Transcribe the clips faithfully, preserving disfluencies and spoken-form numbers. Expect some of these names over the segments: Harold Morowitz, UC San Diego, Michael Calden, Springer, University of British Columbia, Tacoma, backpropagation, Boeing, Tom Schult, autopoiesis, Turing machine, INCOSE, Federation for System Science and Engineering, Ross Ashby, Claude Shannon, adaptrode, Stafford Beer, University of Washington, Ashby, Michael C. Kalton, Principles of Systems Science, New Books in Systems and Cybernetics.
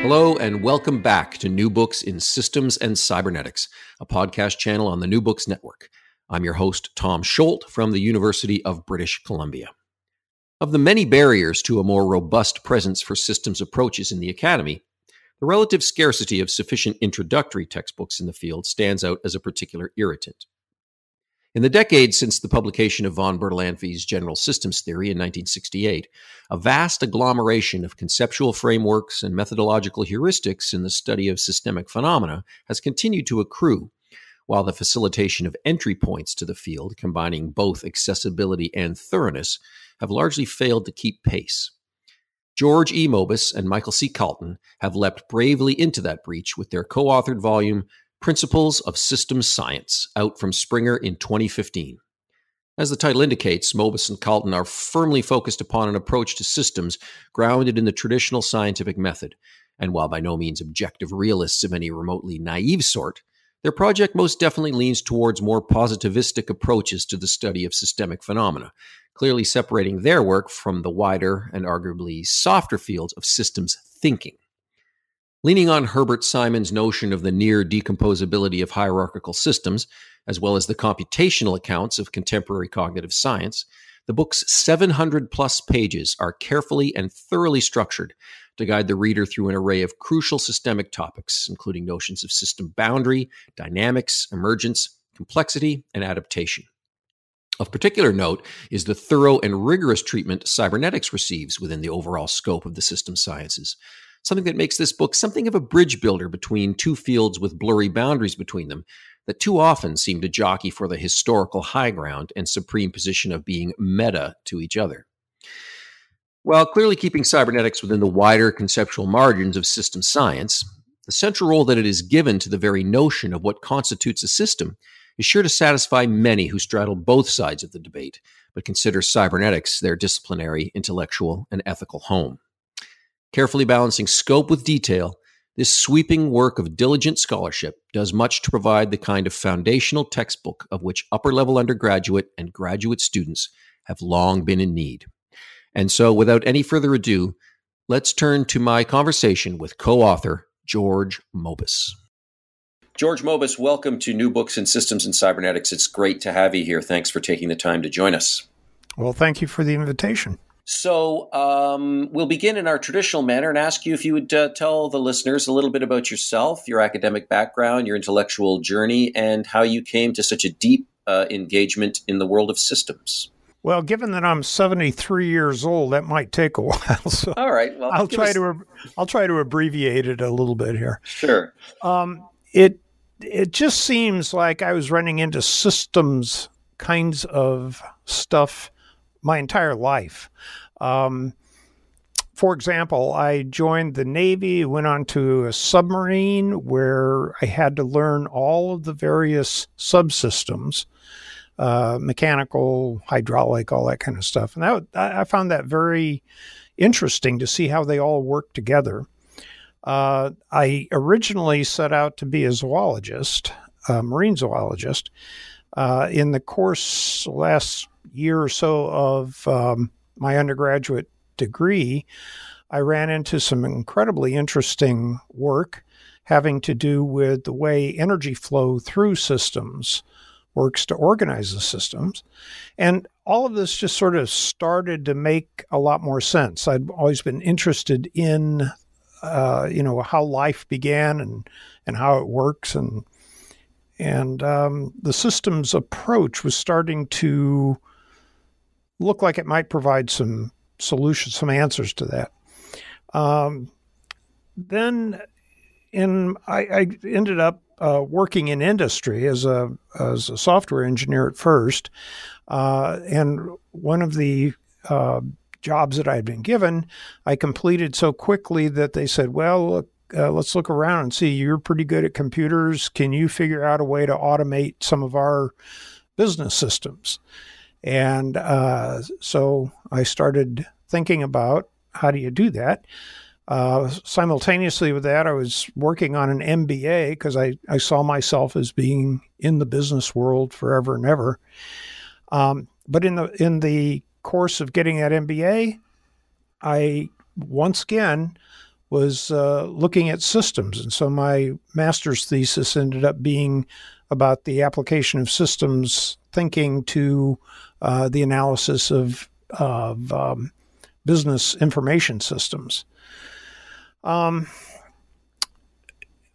Hello, and welcome back to New Books in Systems and Cybernetics, a podcast channel on the New Books Network. I'm your host, Tom Schult, from the University of British Columbia. Of the many barriers to a more robust presence for systems approaches in the academy, the relative scarcity of sufficient introductory textbooks in the field stands out as a particular irritant. In the decades since the publication of von Bertalanffy's General Systems Theory in nineteen sixty-eight, a vast agglomeration of conceptual frameworks and methodological heuristics in the study of systemic phenomena has continued to accrue, while the facilitation of entry points to the field, combining both accessibility and thoroughness, have largely failed to keep pace. George E. Mobus and Michael C. Kalton have leapt bravely into that breach with their co-authored volume, Principles of Systems Science, out from Springer in twenty fifteen. As the title indicates, Mobus and Kalton are firmly focused upon an approach to systems grounded in the traditional scientific method, and while by no means objective realists of any remotely naive sort, their project most definitely leans towards more positivistic approaches to the study of systemic phenomena, clearly separating their work from the wider and arguably softer fields of systems thinking. Leaning on Herbert Simon's notion of the near decomposability of hierarchical systems, as well as the computational accounts of contemporary cognitive science, the book's seven hundred plus pages are carefully and thoroughly structured to guide the reader through an array of crucial systemic topics, including notions of system boundary, dynamics, emergence, complexity, and adaptation. Of particular note is the thorough and rigorous treatment cybernetics receives within the overall scope of the system sciences, something that makes this book something of a bridge builder between two fields with blurry boundaries between them that too often seem to jockey for the historical high ground and supreme position of being meta to each other. While clearly keeping cybernetics within the wider conceptual margins of system science, the central role that it is given to the very notion of what constitutes a system is sure to satisfy many who straddle both sides of the debate, but consider cybernetics their disciplinary, intellectual, and ethical home. Carefully balancing scope with detail, this sweeping work of diligent scholarship does much to provide the kind of foundational textbook of which upper-level undergraduate and graduate students have long been in need. And so, without any further ado, let's turn to my conversation with co-author George Mobus. George Mobus, welcome to New Books in Systems and Cybernetics. It's great to have you here. Thanks for taking the time to join us. Well, thank you for the invitation. So um, we'll begin in our traditional manner and ask you if you would uh, tell the listeners a little bit about yourself, your academic background, your intellectual journey, and how you came to such a deep uh, engagement in the world of systems. Well, given that I'm seventy-three years old, that might take a while. So all right. Well, I'll try us... to I'll try to abbreviate it a little bit here. Sure. Um, it it just seems like I was running into systems kinds of stuff my entire life. Um, for example, I joined the Navy, went on to a submarine where I had to learn all of the various subsystems, uh, mechanical, hydraulic, all that kind of stuff. And that, I found that very interesting to see how they all work together. Uh, I originally set out to be a zoologist, a marine zoologist. Uh, in the course last year or so of um, my undergraduate degree, I ran into some incredibly interesting work having to do with the way energy flow through systems works to organize the systems. And all of this just sort of started to make a lot more sense. I'd always been interested in, uh, you know, how life began and, and how it works, and And um, the systems approach was starting to look like it might provide some solutions, some answers to that. Um, then in, I, I ended up uh, working in industry as a, as a software engineer at first. Uh, and one of the uh, jobs that I had been given, I completed so quickly that they said, well, look, uh, let's look around and see, you're pretty good at computers. Can you figure out a way to automate some of our business systems? And uh, so I started thinking about how do you do that? Uh, simultaneously with that, I was working on an M B A because I, I saw myself as being in the business world forever and ever. Um, but in the in the course of getting that M B A, I once again was uh, looking at systems. And so my master's thesis ended up being about the application of systems thinking to uh, the analysis of, of um, business information systems. Um,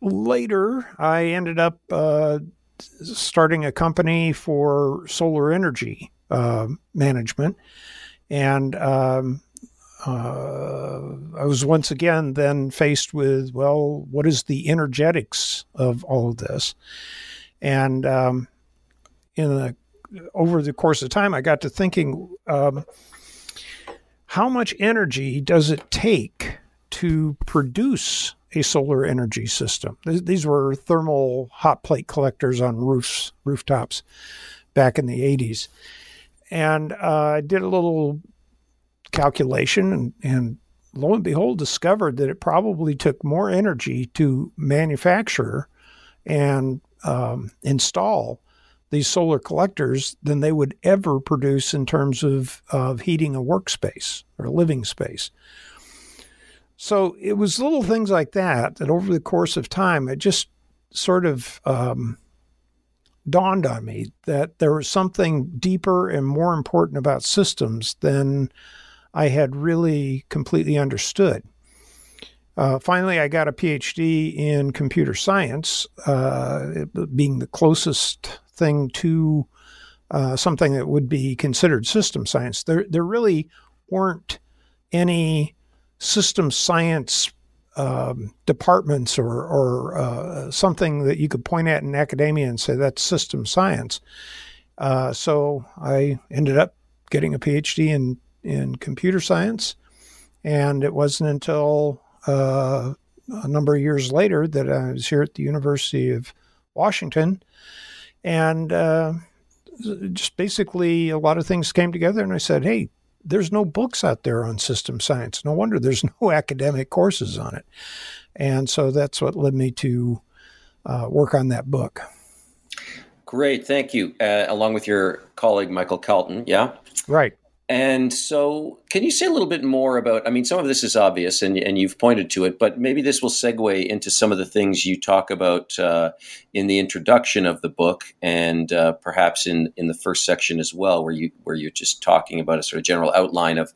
later, I ended up uh, starting a company for solar energy uh, management, and um, uh, I was once again then faced with, well, what is the energetics of all of this? And um, in the, over the course of time, I got to thinking, um, how much energy does it take to produce a solar energy system? These were thermal hot plate collectors on roofs, rooftops back in the eighties. And uh, I did a little calculation and, and lo and behold, discovered that it probably took more energy to manufacture and um, install these solar collectors than they would ever produce in terms of, of heating a workspace or a living space. So it was little things like that, that over the course of time, it just sort of um, dawned on me that there was something deeper and more important about systems than I had really completely understood. Uh, finally, I got a P H D in computer science, uh, being the closest thing to uh, something that would be considered system science. There, there really weren't any system science um, departments or, or uh, something that you could point at in academia and say that's system science. Uh, so I ended up getting a P H D in, in computer science. And it wasn't until uh, a number of years later that I was here at the University of Washington. And uh, just basically a lot of things came together and I said, hey, there's no books out there on system science. No wonder there's no academic courses on it. And so that's what led me to uh, work on that book. Great. Thank you. Uh, along with your colleague, Michael Calden. Yeah. Right. And so can you say a little bit more about, I mean, some of this is obvious and, and you've pointed to it, but maybe this will segue into some of the things you talk about uh, in the introduction of the book and uh, perhaps in, in the first section as well, where, you, where you're just talking about a sort of general outline of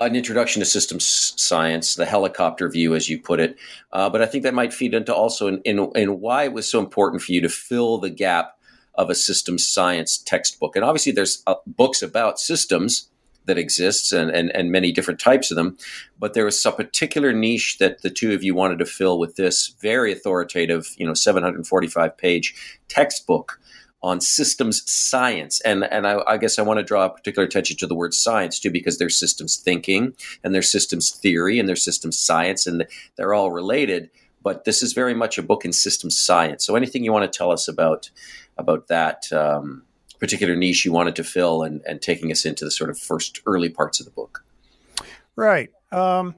an introduction to systems science, the helicopter view, as you put it. Uh, but I think that might feed into also in, in, in why it was so important for you to fill the gap of a systems science textbook. And obviously there's uh, books about systems that exists and, and, and many different types of them, but there was some particular niche that the two of you wanted to fill with this very authoritative, you know, seven hundred forty-five page textbook on systems science. And and I, I guess I want to draw particular attention to the word science too, because there's systems thinking and there's systems theory and there's systems science, and they're all related, but this is very much a book in systems science. So anything you want to tell us about about that um, particular niche you wanted to fill and, and taking us into the sort of first early parts of the book. Right. Um,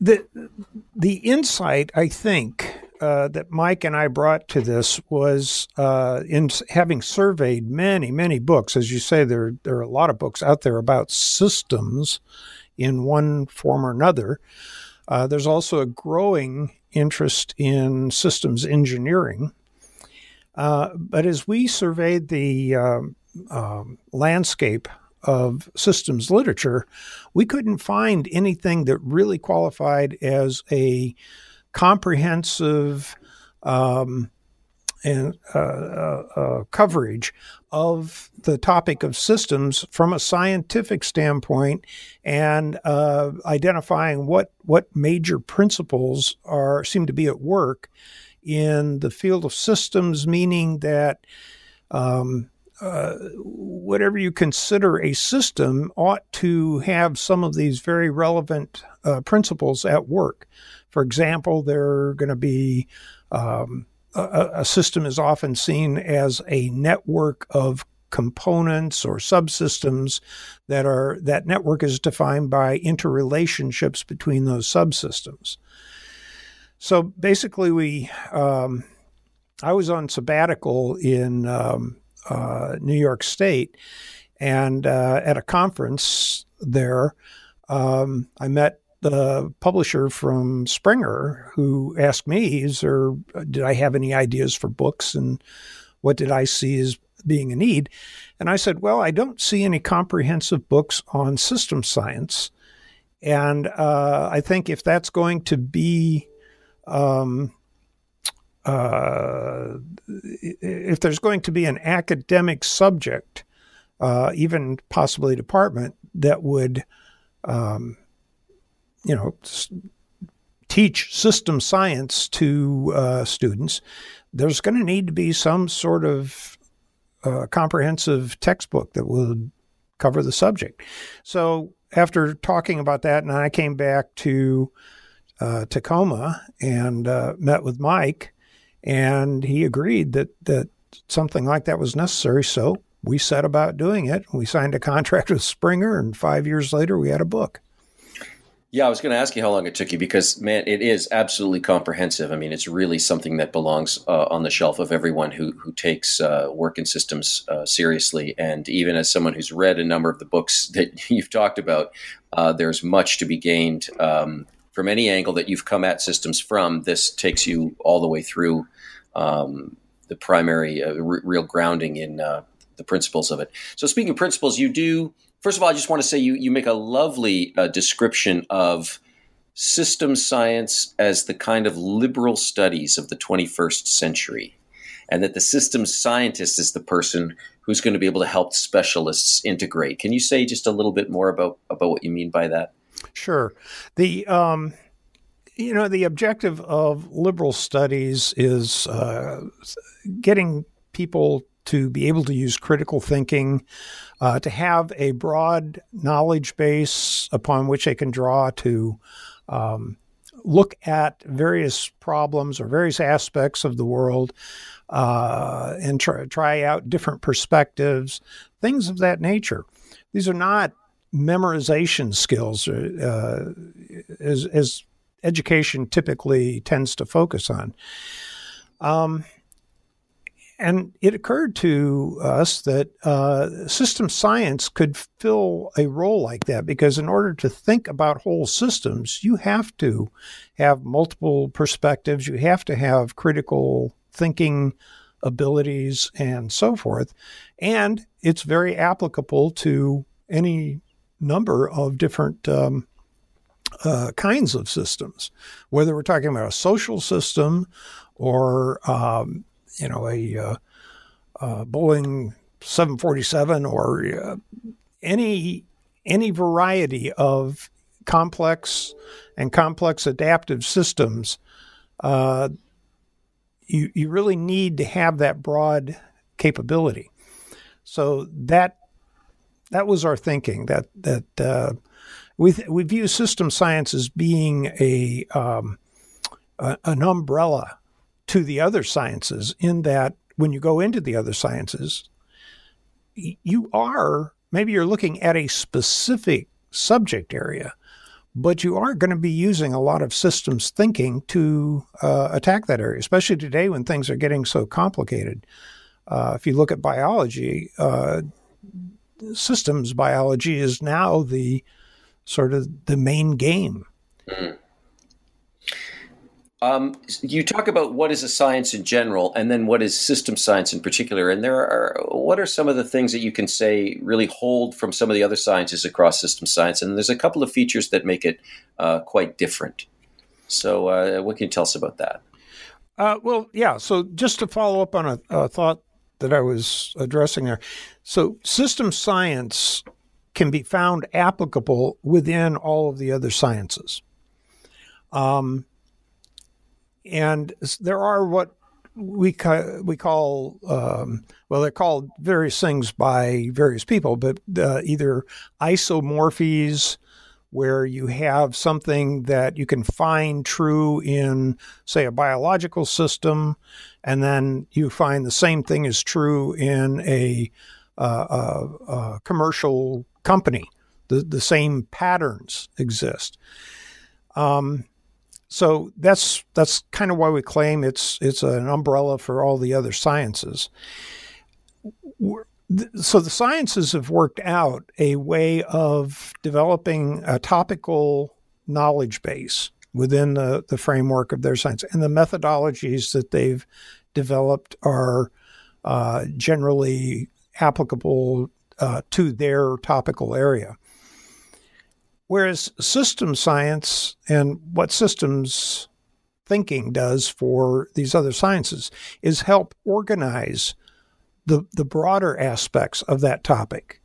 the, the insight, I think, uh, that Mike and I brought to this was uh, in having surveyed many, many books. As you say, there, there are a lot of books out there about systems in one form or another. Uh, there's also a growing interest in systems engineering. Uh, but as we surveyed the um, um, landscape of systems literature, we couldn't find anything that really qualified as a comprehensive um, and, uh, uh, uh, coverage of the topic of systems from a scientific standpoint and uh, identifying what, what major principles are seem to be at work in the field of systems, meaning that um, uh, whatever you consider a system ought to have some of these very relevant uh, principles at work. For example, there are going to be um, a, a system is often seen as a network of components or subsystems that are, that network is defined by interrelationships between those subsystems. So basically we, um, I was on sabbatical in um, uh, New York State, and uh, at a conference there, um, I met the publisher from Springer, who asked me, is there, did I have any ideas for books and what did I see as being a need? And I said, well, I don't see any comprehensive books on system science. And uh, I think if that's going to be, um, uh, if there's going to be an academic subject, uh, even possibly department, that would, um, you know, teach system science to uh, students, there's going to need to be some sort of a comprehensive textbook that would cover the subject. So after talking about that, and I came back to uh, Tacoma and uh, met with Mike, and he agreed that that something like that was necessary. So we set about doing it. We signed a contract with Springer, and five years later, we had a book. Yeah, I was going to ask you how long it took you, because, man, it is absolutely comprehensive. I mean, it's really something that belongs uh, on the shelf of everyone who who takes uh, work in systems uh, seriously. And even as someone who's read a number of the books that you've talked about, uh, there's much to be gained um, from any angle that you've come at systems from. This takes you all the way through um, the primary uh, r- real grounding in uh, the principles of it. So speaking of principles, you do... First of all, I just want to say you, you make a lovely uh, description of system science as the kind of liberal studies of the twenty-first century, and that the system scientist is the person who's going to be able to help specialists integrate. Can you say just a little bit more about, about what you mean by that? Sure. The um, you know, the objective of liberal studies is uh, getting people to be able to use critical thinking, uh, to have a broad knowledge base upon which they can draw to um, look at various problems or various aspects of the world uh, and try, try out different perspectives, things of that nature. These are not memorization skills uh, as, as education typically tends to focus on. Um, And it occurred to us that uh, system science could fill a role like that, because in order to think about whole systems, you have to have multiple perspectives, you have to have critical thinking abilities and so forth, and it's very applicable to any number of different um Uh, kinds of systems, whether we're talking about a social system or, um, you know, a uh, uh, Boeing seven forty-seven or uh, any any variety of complex and complex adaptive systems. Uh, you you really need to have that broad capability. So that that was our thinking. That that. Uh, We th- we view system science as being a, um, a an umbrella to the other sciences, in that when you go into the other sciences, y- you are, maybe you're looking at a specific subject area, but you are going to be using a lot of systems thinking to uh, attack that area, especially today when things are getting so complicated. Uh, if you look at biology, uh, systems biology is now the sort of the main game. Mm-hmm. Um, you talk about what is a science in general, and then what is system science in particular. And there are, what are some of the things that you can say really hold from some of the other sciences across system science? And there's a couple of features that make it uh, quite different. So uh, what can you tell us about that? Uh, well, yeah. So just to follow up on a, a thought that I was addressing there. So system science can be found applicable within all of the other sciences. Um, and there are what we ca- we call, um, well, they're called various things by various people, but uh, either isomorphies, where you have something that you can find true in, say, a biological system, and then you find the same thing is true in a, uh, a, a commercial company. The, the same patterns exist. Um, so that's that's kind of why we claim it's it's an umbrella for all the other sciences. We're, So the sciences have worked out a way of developing a topical knowledge base within the, the framework of their science. And the methodologies that they've developed are uh, generally applicable uh, to their topical area. Whereas system science and what systems thinking does for these other sciences is help organize The, the broader aspects of that topic.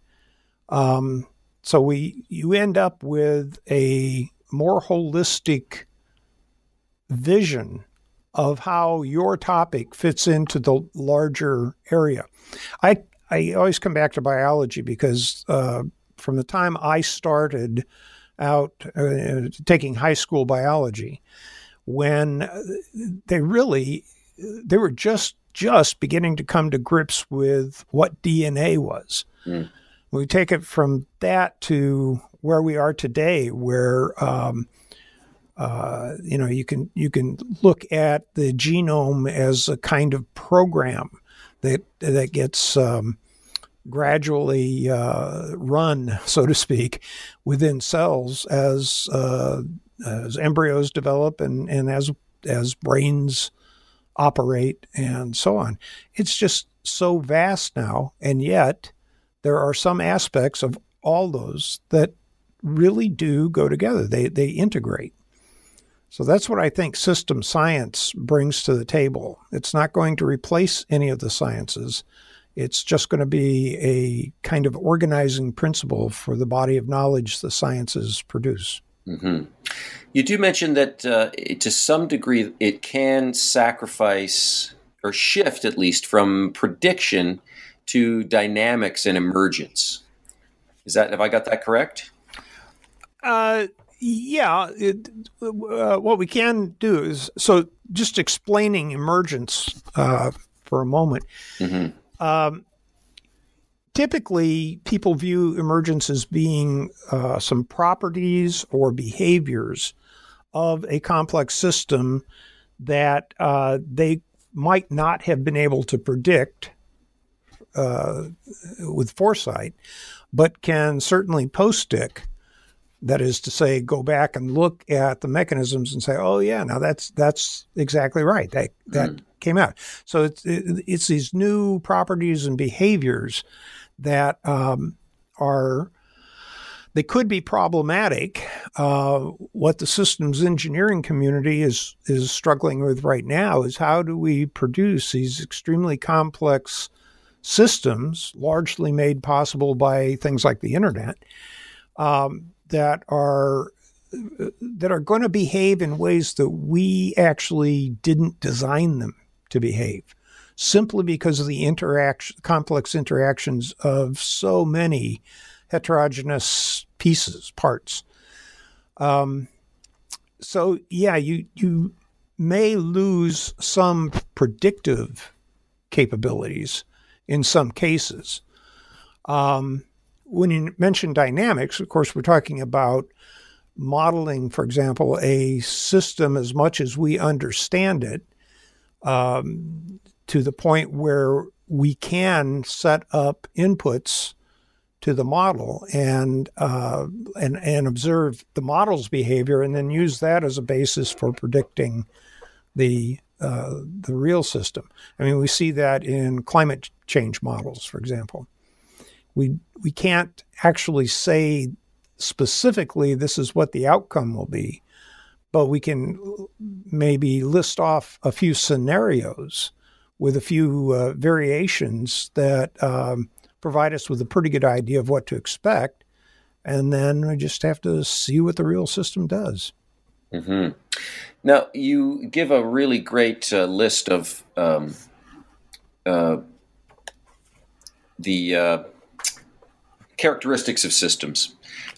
Um, so we you end up with a more holistic vision of how your topic fits into the larger area. I, I always come back to biology because uh, from the time I started out uh, taking high school biology, when they really, they were just just beginning to come to grips with what D N A was. Mm. We take it from that to where we are today, where um, uh, you know you can you can look at the genome as a kind of program that that gets um, gradually uh, run, so to speak, within cells as uh, as embryos develop and and as as brains operate and so on. It's just so vast now, and yet there are some aspects of all those that really do go together. They they integrate. So that's what I think system science brings to the table. It's not going to replace any of the sciences. It's just going to be a kind of organizing principle for the body of knowledge the sciences produce. Mm-hmm. You do mention that uh, it, to some degree it can sacrifice or shift at least from prediction to dynamics and emergence. Is that, have I got that correct? Uh, yeah. It, uh, what we can do is, so just explaining emergence uh, for a moment. Mm-hmm. Um, Typically, people view emergence as being uh, some properties or behaviors of a complex system that uh, they might not have been able to predict uh, with foresight, but can certainly post-dic, that is to say, go back and look at the mechanisms and say, oh, yeah, now that's that's exactly right. That, that mm. came out. So it's, it's these new properties and behaviors that um, are, they could be problematic. Uh, what the systems engineering community is is struggling with right now is how do we produce these extremely complex systems, largely made possible by things like the internet, um, that are that are going to behave in ways that we actually didn't design them to behave, simply because of the interaction, complex interactions of so many heterogeneous pieces, parts. Um, so, yeah, you you may lose some predictive capabilities in some cases. Um, when you mention dynamics, of course, we're talking about modeling, for example, a system as much as we understand it, Um, to the point where we can set up inputs to the model and uh, and and observe the model's behavior, and then use that as a basis for predicting the uh, the real system. I mean, we see that in climate change models, for example. We we can't actually say specifically this is what the outcome will be, but we can maybe list off a few scenarios with a few uh, variations that um, provide us with a pretty good idea of what to expect. And then we just have to see what the real system does. Mm-hmm. Now, you give a really great uh, list of um, uh, the uh, characteristics of systems,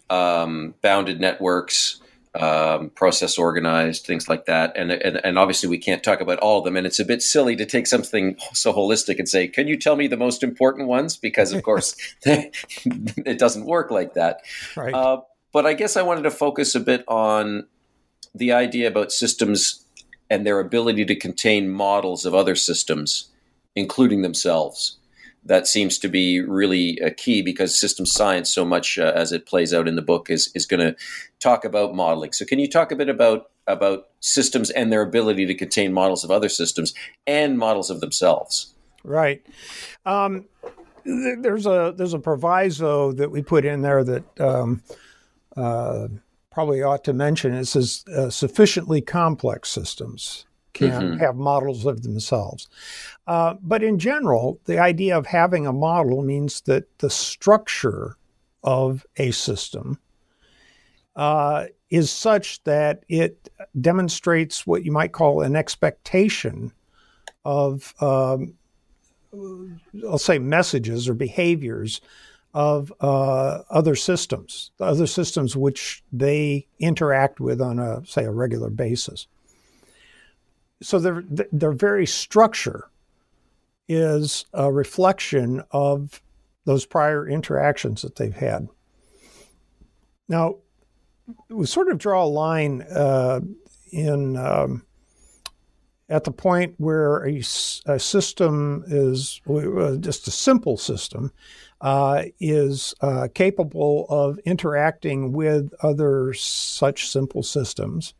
um, bounded networks, um, process organized, things like that. And, and and obviously we can't talk about all of them. And it's a bit silly to take something so holistic and say, can you tell me the most important ones? Because, of course, it doesn't work like that. Right. Uh, but I guess I wanted to focus a bit on the idea about systems and their ability to contain models of other systems, including themselves. That seems to be really uh, key, because system science, so much uh, as it plays out in the book, is is going to talk about modeling. So can you talk a bit about about systems and their ability to contain models of other systems and models of themselves? Right. Um, th- there's a there's a proviso that we put in there that um, uh, probably ought to mention. It says uh, sufficiently complex systems can mm-hmm. have models of themselves. Uh, but in general, the idea of having a model means that the structure of a system uh, is such that it demonstrates what you might call an expectation of, um, I'll say, messages or behaviors of uh, other systems, other systems which they interact with on a, say, a regular basis. So their their very structure is a reflection of those prior interactions that they've had. Now, we sort of draw a line uh, in um, at the point where a, a system is uh, just a simple system uh, is uh, capable of interacting with other such simple systems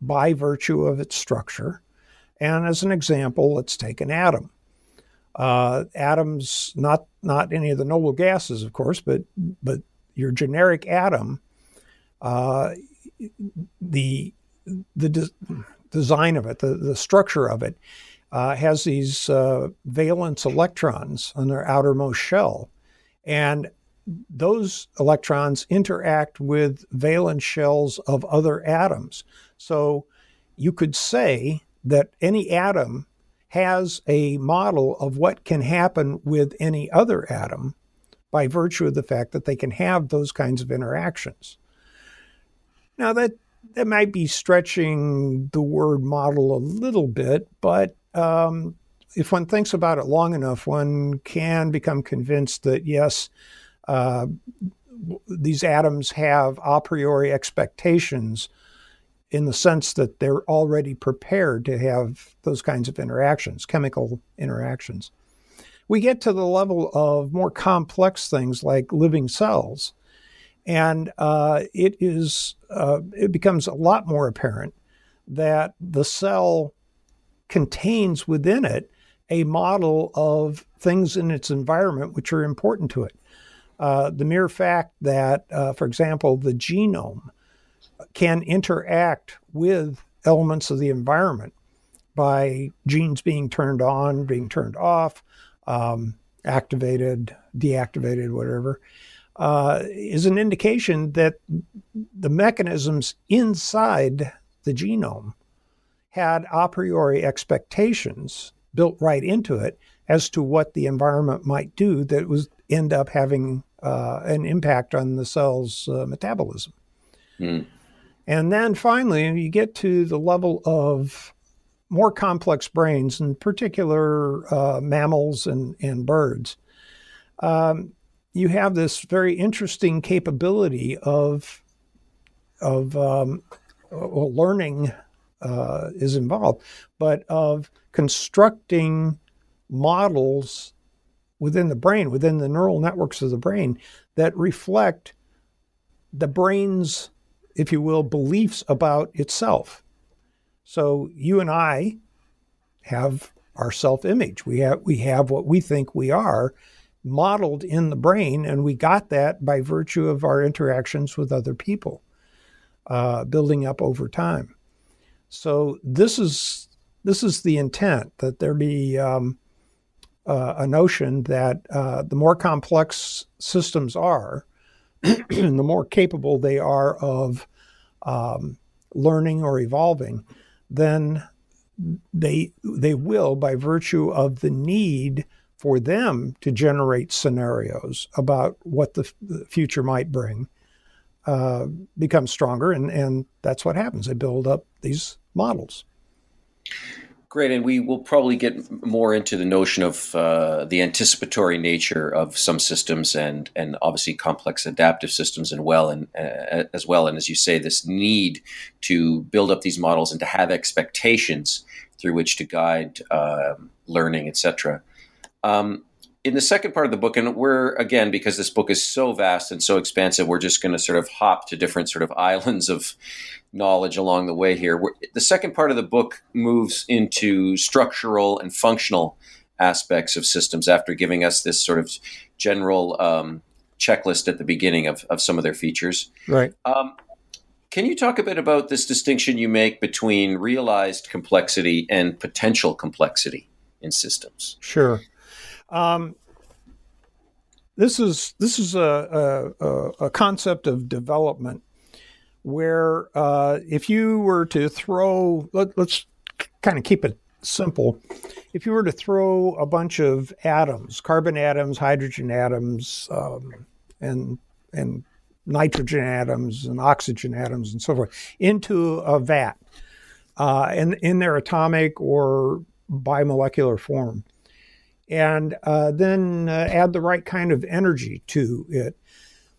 by virtue of its structure. And as an example, let's take an atom. Uh, atoms, not not any of the noble gases, of course, but but your generic atom, uh, the the de- design of it, the, the structure of it, uh, has these uh, valence electrons on their outermost shell. And those electrons interact with valence shells of other atoms. So you could say that any atom has a model of what can happen with any other atom by virtue of the fact that they can have those kinds of interactions. Now, that, that might be stretching the word model a little bit, but um, if one thinks about it long enough, one can become convinced that, yes, Uh, these atoms have a priori expectations in the sense that they're already prepared to have those kinds of interactions, chemical interactions. We get to the level of more complex things like living cells, and uh, it is uh, it becomes a lot more apparent that the cell contains within it a model of things in its environment which are important to it. Uh, the mere fact that, uh, for example, the genome can interact with elements of the environment by genes being turned on, being turned off, um, activated, deactivated, whatever, uh, is an indication that the mechanisms inside the genome had a priori expectations built right into it as to what the environment might do that was end up having Uh, an impact on the cell's uh, metabolism. Mm. And then finally, you get to the level of more complex brains, in particular uh, mammals and, and birds. Um, you have this very interesting capability of, of um, well, learning uh, is involved, but of constructing models within the brain, within the neural networks of the brain, that reflect the brain's, if you will, beliefs about itself. So you and I have our self-image. We have we have what we think we are modeled in the brain, and we got that by virtue of our interactions with other people, uh, building up over time. So this is this is the intent, that there be Um, Uh, a notion that uh, the more complex systems are, and the more capable they are of um, learning or evolving, then they they will, by virtue of the need for them to generate scenarios about what the, f- the future might bring, uh, become stronger. And, and that's what happens. They build up these models. Great. And we will probably get more into the notion of uh, the anticipatory nature of some systems and, and obviously complex adaptive systems and well and uh, as well. And as you say, this need to build up these models and to have expectations through which to guide uh, learning, et cetera. Um, in the second part of the book, and we're, again, because this book is so vast and so expansive, we're just going to sort of hop to different sort of islands of knowledge along the way here. We're, the second part of the book moves into structural and functional aspects of systems after giving us this sort of general um, checklist at the beginning of, of some of their features. Right. Um, can you talk a bit about this distinction you make between realized complexity and potential complexity in systems? Sure. Um, this is this is a, a, a concept of development where uh, if you were to throw, let, let's kind of keep it simple. If you were to throw a bunch of atoms, carbon atoms, hydrogen atoms, um, and and nitrogen atoms and oxygen atoms and so forth into a vat uh, in, in their atomic or bimolecular form, and uh, then uh, add the right kind of energy to it,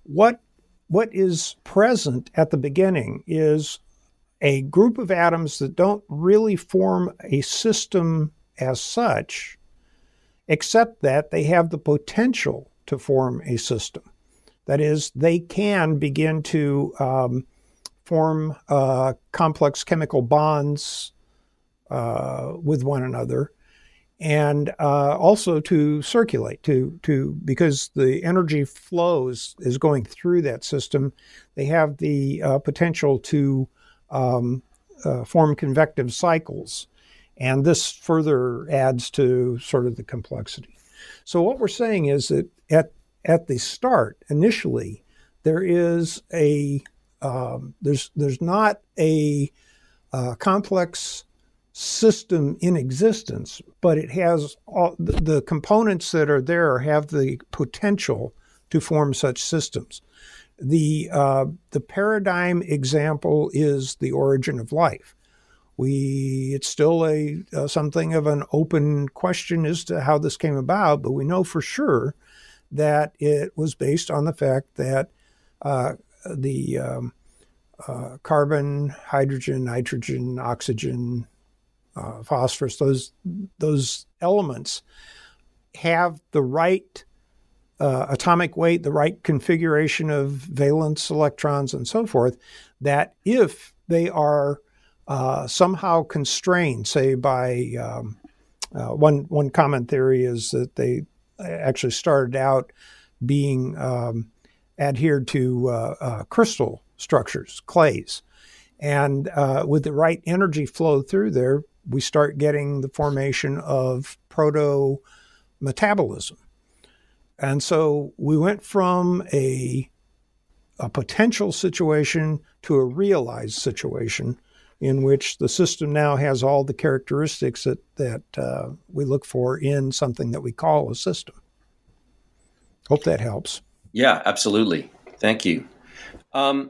what What is present at the beginning is a group of atoms that don't really form a system as such, except that they have the potential to form a system. That is, they can begin to um, form uh, complex chemical bonds uh, with one another, and uh, also to circulate, to to because the energy flows is going through that system. They have the uh, potential to um, uh, form convective cycles. And this further adds to sort of the complexity. So what we're saying is that at, at the start, initially, there is a, um, there's, there's not a uh, complex system in existence, but it has all the components that are there have the potential to form such systems. The uh, the paradigm example is the origin of life. We it's still a uh, something of an open question as to how this came about, but we know for sure that it was based on the fact that uh, the um, uh, carbon, hydrogen, nitrogen, oxygen, Uh, phosphorus, those those elements have the right uh, atomic weight, the right configuration of valence electrons and so forth, that if they are uh, somehow constrained, say by um, uh, one, one common theory is that they actually started out being um, adhered to uh, uh, crystal structures, clays. And uh, with the right energy flow through there, we start getting the formation of proto-metabolism. And so we went from a, a potential situation to a realized situation in which the system now has all the characteristics that, that uh, we look for in something that we call a system. Hope that helps. Yeah, absolutely. Thank you. Um,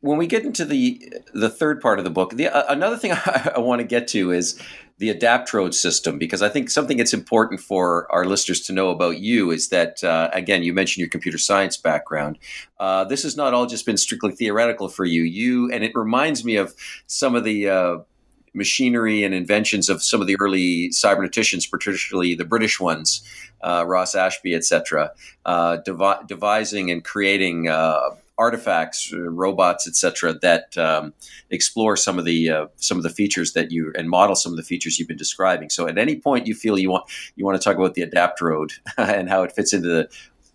When we get into the the third part of the book, the, uh, another thing I, I want to get to is the adaptrode system, because I think something that's important for our listeners to know about you is that, uh, again, you mentioned your computer science background. Uh, this has not all just been strictly theoretical for you. You and it reminds me of some of the uh, machinery and inventions of some of the early cyberneticians, particularly the British ones, uh, Ross Ashby, et cetera, uh, devi- devising and creating uh artifacts, robots, et cetera, that um, explore some of the uh, some of the features that you and model some of the features you've been describing. So at any point you feel you want you want to talk about the adaptrode and how it fits into the,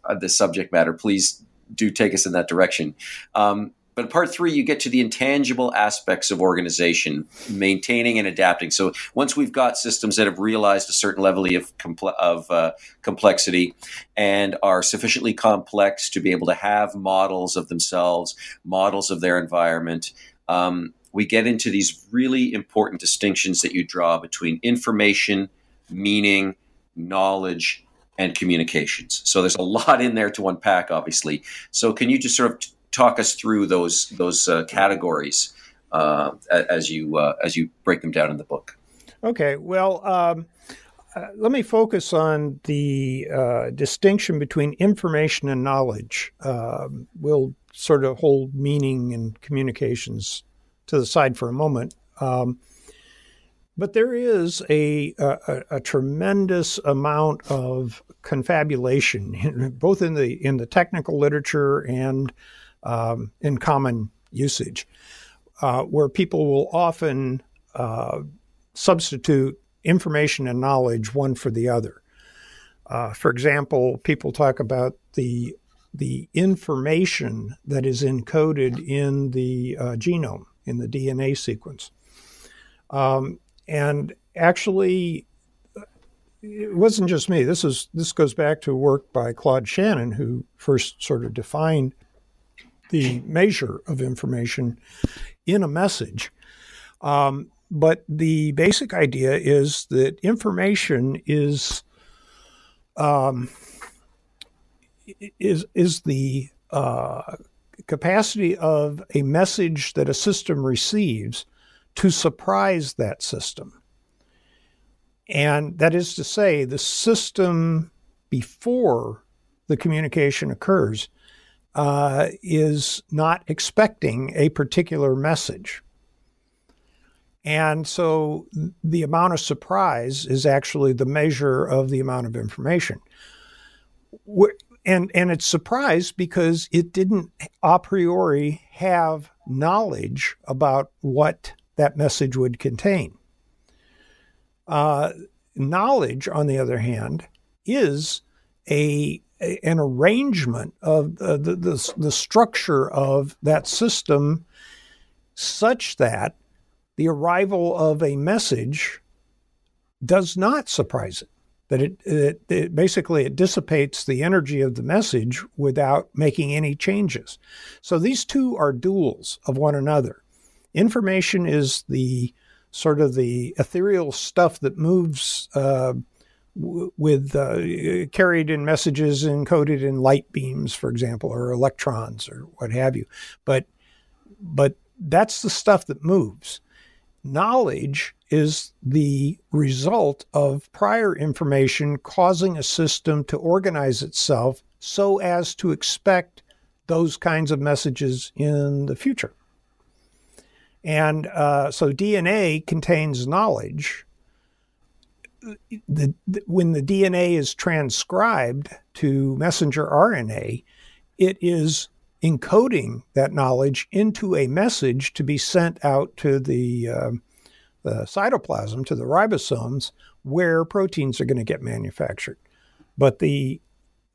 uh, the subject matter, please do take us in that direction. Um, but part three, you get to the intangible aspects of organization, maintaining and adapting. So once we've got systems that have realized a certain level of comple- of uh, complexity and are sufficiently complex to be able to have models of themselves, models of their environment, um, we get into these really important distinctions that you draw between information, meaning, knowledge, and communications. So there's a lot in there to unpack, obviously. So can you just sort of t- talk us through those those uh, categories uh, as you uh, as you break them down in the book? Okay. Well, um, uh, let me focus on the uh, distinction between information and knowledge. Uh, we'll sort of hold meaning and communications to the side for a moment. Um, But there is a, a, a tremendous amount of confabulation, both in the in the technical literature and um, in common usage, uh, where people will often uh, substitute information and knowledge one for the other. Uh, for example, people talk about the the information that is encoded in the uh, genome, in the D N A sequence. Um, And actually, it wasn't just me. This is this goes back to work by Claude Shannon, who first sort of defined the measure of information in a message. Um, but the basic idea is that information is um, is is the uh, capacity of a message that a system receives to surprise that system. And that is to say, the system before the communication occurs uh, is not expecting a particular message. And so the amount of surprise is actually the measure of the amount of information. And, and it's surprise because it didn't a priori have knowledge about what that message would contain. Uh, knowledge, on the other hand, is a, a an arrangement of uh, the, the the structure of that system such that the arrival of a message does not surprise it. That it, it, it basically it dissipates the energy of the message without making any changes. So these two are duals of one another. Information is the sort of the ethereal stuff that moves uh, w- with uh, carried in messages encoded in light beams, for example, or electrons or what have you. But but that's the stuff that moves. Knowledge is the result of prior information causing a system to organize itself so as to expect those kinds of messages in the future. And uh, so D N A contains knowledge. The, the, when the D N A is transcribed to messenger R N A, it is encoding that knowledge into a message to be sent out to the, uh, the cytoplasm, to the ribosomes, where proteins are going to get manufactured. But the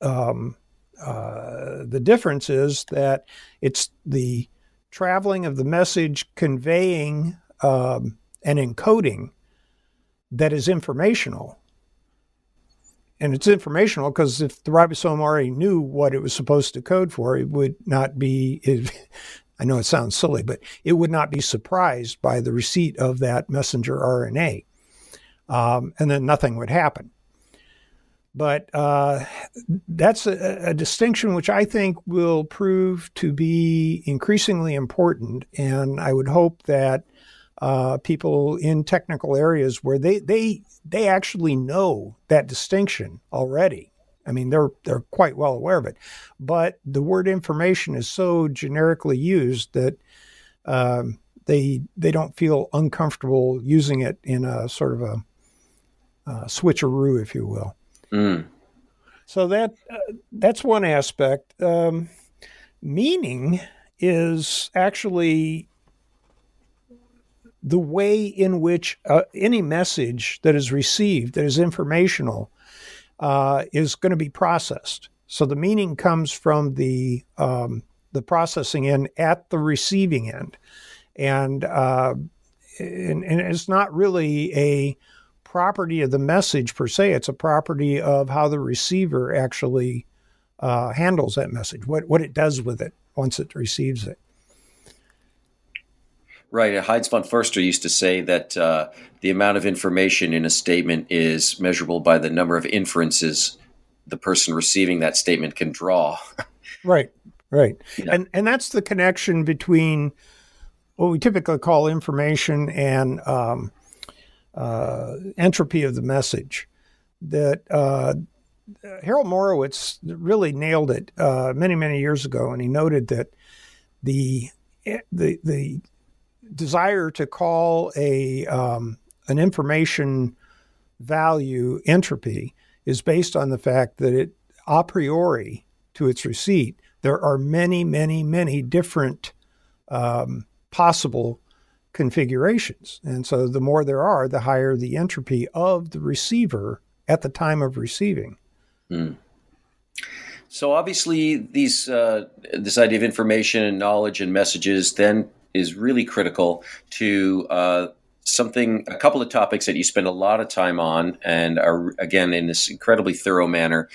um, uh, the difference is that it's the traveling of the message, conveying um, and encoding that is informational. And it's informational because if the ribosome already knew what it was supposed to code for, it would not be, it, I know it sounds silly, but it would not be surprised by the receipt of that messenger R N A. Um, and then nothing would happen. But uh, that's a, a distinction which I think will prove to be increasingly important. And I would hope that uh, people in technical areas where they, they they actually know that distinction already. I mean, they're they're quite well aware of it. But the word information is so generically used that um, they they don't feel uncomfortable using it in a sort of a, a switcheroo, if you will. Mm. So that uh, that's one aspect. Um, meaning is actually the way in which uh, any message that is received, that is informational, uh, is going to be processed. So the meaning comes from the um, the processing end at the receiving end, and uh, and, and it's not really a property of the message per se. It's a property of how the receiver actually uh, handles that message, what what it does with it once it receives it. Right. Heinz von Förster used to say that uh, the amount of information in a statement is measurable by the number of inferences the person receiving that statement can draw. Right, right. Yeah. And and that's the connection between what we typically call information and um, uh, entropy of the message. That uh, Harold Morowitz really nailed it uh, many, many years ago, and he noted that the the the desire to call a um, an information value entropy is based on the fact that it, a priori to its receipt, there are many, many, many different um, possible configurations. And so the more there are, the higher the entropy of the receiver at the time of receiving. Mm. So obviously these uh, this idea of information and knowledge and messages then is really critical to uh Something, a couple of topics that you spend a lot of time on and are, again, in this incredibly thorough manner,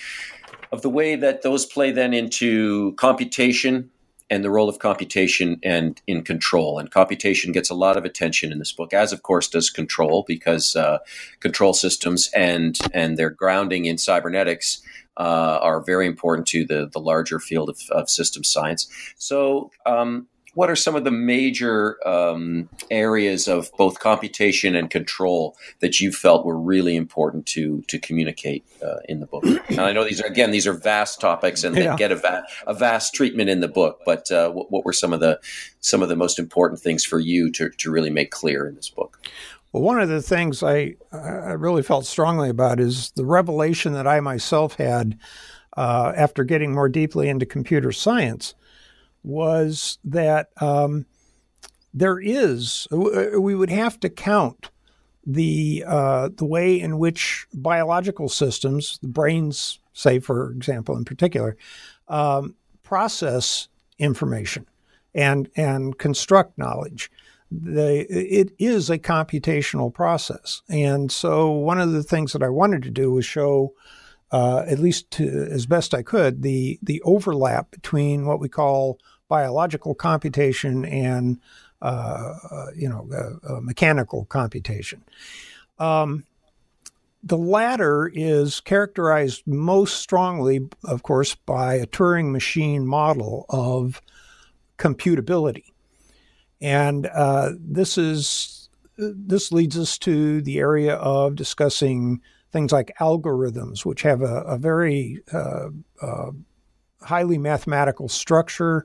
of the way that those play then into computation and the role of computation and in control. And computation gets a lot of attention in this book, as of course does control, because uh, control systems and and their grounding in cybernetics uh, are very important to the, the larger field of, of system science. So, um what are some of the major um, areas of both computation and control that you felt were really important to to communicate uh, in the book? And I know these are, again, these are vast topics and yeah. they get a, va- a vast treatment in the book, but uh, what, what were some of the some of the most important things for you to, to really make clear in this book? Well, one of the things I, I really felt strongly about is the revelation that I myself had uh, after getting more deeply into computer science was that um, there is, we would have to count the uh, the way in which biological systems, the brains, say, for example, in particular, um, process information and and construct knowledge. They, it is a computational process. And so one of the things that I wanted to do was show Uh, at least to, as best I could, the the overlap between what we call biological computation and uh, uh, you know uh, uh, mechanical computation. Um, the latter is characterized most strongly, of course, by a Turing machine model of computability, and uh, this is this leads us to the area of discussing things like algorithms, which have a, a very uh, uh, highly mathematical structure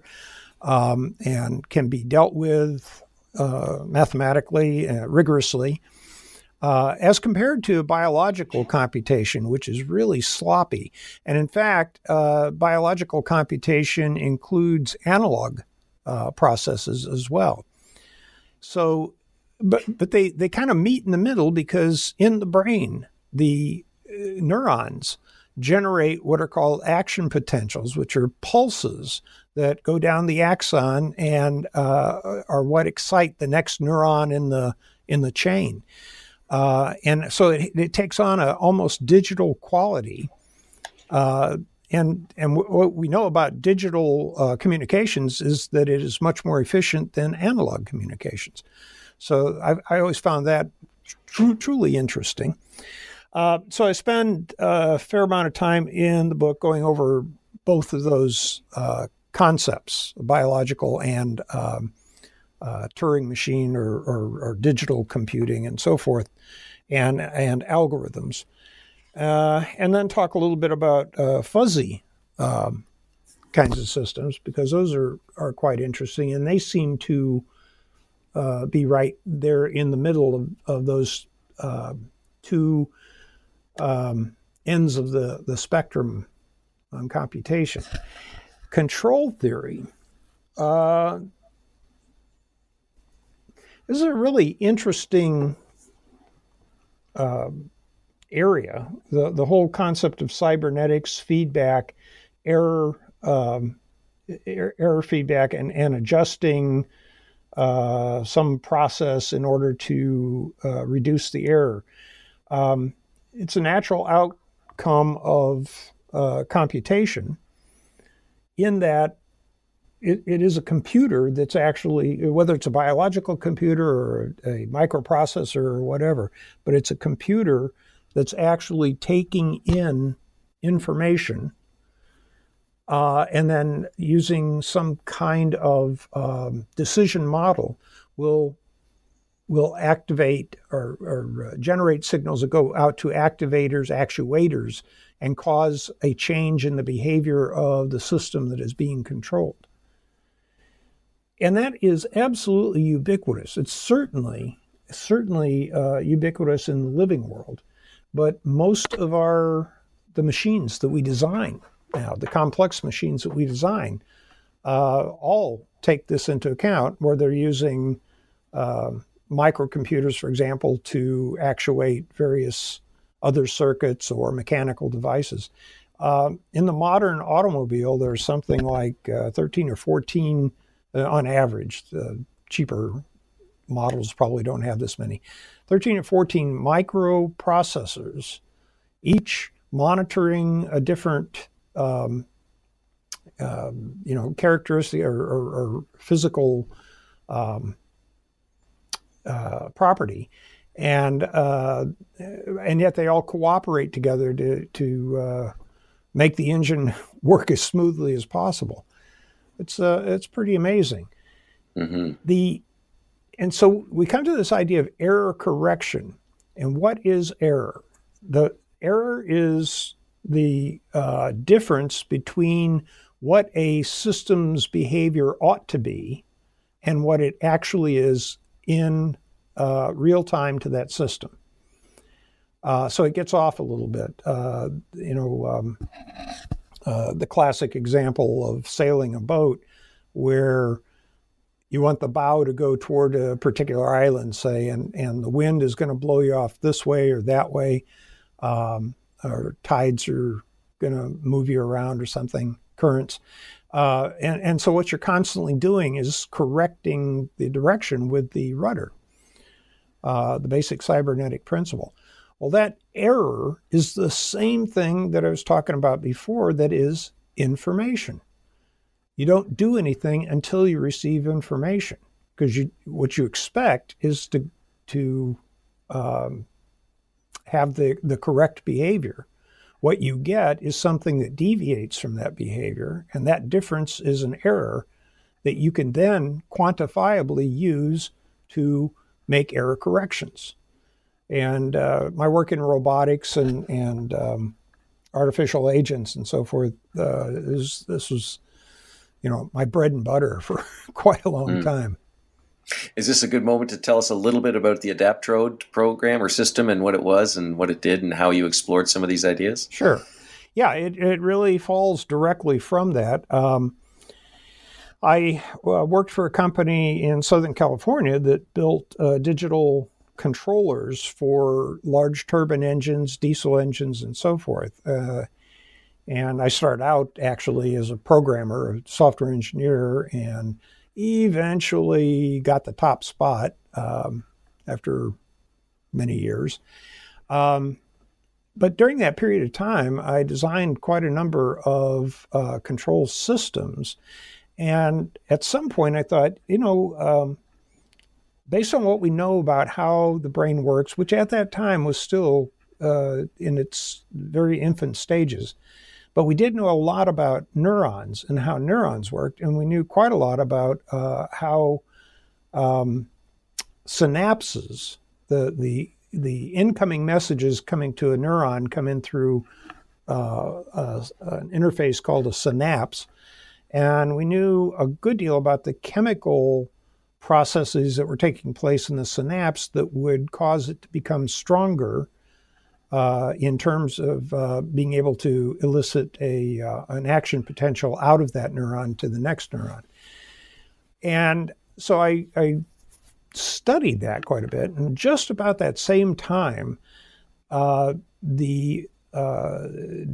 um, and can be dealt with uh, mathematically, uh, rigorously, uh, as compared to biological computation, which is really sloppy. And in fact, uh, biological computation includes analog uh, processes as well. So, but but they, they kind of meet in the middle because in the brain, the neurons generate what are called action potentials, which are pulses that go down the axon and uh, are what excite the next neuron in the in the chain. Uh, and so it, it takes on a almost digital quality. Uh, and and w- what we know about digital uh, communications is that it is much more efficient than analog communications. So I've, I always found that tr- truly interesting. Uh, so I spend a fair amount of time in the book going over both of those uh, concepts, biological and um, uh, Turing machine or, or, or digital computing and so forth, and and algorithms. Uh, and then talk a little bit about uh, fuzzy um, kinds of systems, because those are, are quite interesting, and they seem to uh, be right there in the middle of, of those uh, two Um, ends of the, the spectrum on computation. Control theory. Uh, this is a really interesting uh, area. The, the whole concept of cybernetics, feedback, error, um, er, error feedback, and, and adjusting uh, some process in order to uh, reduce the error. Um, It's a natural outcome of uh, computation in that it, it is a computer that's actually, whether it's a biological computer or a microprocessor or whatever, but it's a computer that's actually taking in information uh, and then using some kind of um, decision model will will activate or, or generate signals that go out to activators, actuators, and cause a change in the behavior of the system that is being controlled. And that is absolutely ubiquitous. It's certainly, certainly uh, ubiquitous in the living world. But most of our, the machines that we design now, the complex machines that we design, uh, all take this into account where they're using uh, microcomputers, for example, to actuate various other circuits or mechanical devices. Uh, in the modern automobile, there's something like uh, thirteen or fourteen Uh, on average, the cheaper models probably don't have this many, thirteen or fourteen microprocessors, each monitoring a different, um, uh, you know, characteristic or, or, or physical um, uh, property, and uh, and yet they all cooperate together to to uh, make the engine work as smoothly as possible. It's uh, it's pretty amazing. Mm-hmm. The and so we come to this idea of error correction. And what is error? The error is the uh, difference between what a system's behavior ought to be and what it actually is in uh, real time to that system. Uh, so it gets off a little bit. Uh, you know. Um, Uh, the classic example of sailing a boat where you want the bow to go toward a particular island, say, and, and the wind is going to blow you off this way or that way, um, or tides are going to move you around or something, currents. Uh, and, and so what you're constantly doing is correcting the direction with the rudder, uh, the basic cybernetic principle. Well, that error is the same thing that I was talking about before, that is information. You don't do anything until you receive information, because you, what you expect is to to um, have the, the correct behavior. What you get is something that deviates from that behavior, and that difference is an error that you can then quantifiably use to make error corrections. And uh, my work in robotics and and um, artificial agents and so forth, uh, is, this was, you know, my bread and butter for quite a long mm. time. Is this a good moment to tell us a little bit about the AdaptRoad program or system and what it was and what it did and how you explored some of these ideas? Sure. Yeah, it, it really falls directly from that. Um, I uh, worked for a company in Southern California that built uh, digital controllers for large turbine engines, diesel engines, and so forth. Uh, and I started out actually as a programmer, a software engineer, and eventually got the top spot um, after many years. Um, but during that period of time, I designed quite a number of uh, control systems. And at some point I thought, you know, um, based on what we know about how the brain works, which at that time was still uh, in its very infant stages, but we did know a lot about neurons and how neurons worked, and we knew quite a lot about uh, how um, synapses, the the the incoming messages coming to a neuron come in through uh, a, an interface called a synapse, and we knew a good deal about the chemical processes that were taking place in the synapse that would cause it to become stronger uh, in terms of uh, being able to elicit a uh, an action potential out of that neuron to the next neuron. And so I, I studied that quite a bit. And just about that same time, uh, the uh,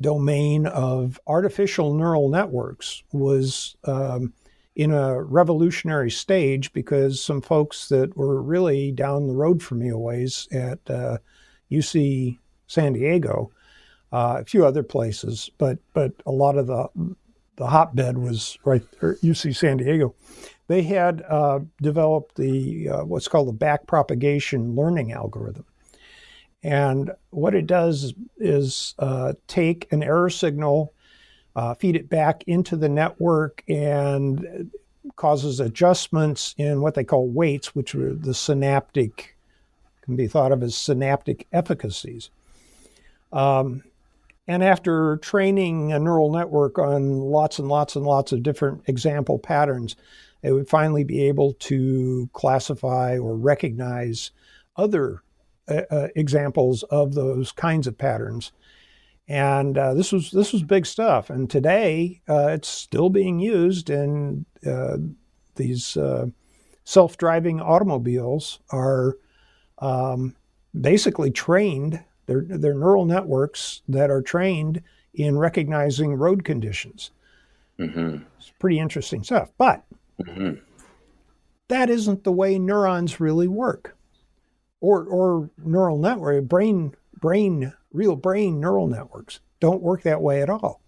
domain of artificial neural networks was Um, in a revolutionary stage, because some folks that were really down the road from me a ways at uh, U C San Diego, uh, a few other places, but but a lot of the the hotbed was right there, U C San Diego. They had uh, developed the uh, what's called the backpropagation learning algorithm. And what it does is uh, take an error signal, uh, feed it back into the network, and causes adjustments in what they call weights, which are the synaptic, can be thought of as synaptic efficacies. Um, and after training a neural network on lots and lots and lots of different example patterns, they would finally be able to classify or recognize other Uh, examples of those kinds of patterns, and uh, this was this was big stuff. And today, uh, it's still being used, and uh, these uh, self-driving automobiles are um, basically trained. They're they're neural networks that are trained in recognizing road conditions. Mm-hmm. It's pretty interesting stuff, but mm-hmm. that isn't the way neurons really work. Or, or neural network, brain, brain, real brain neural networks don't work that way at all.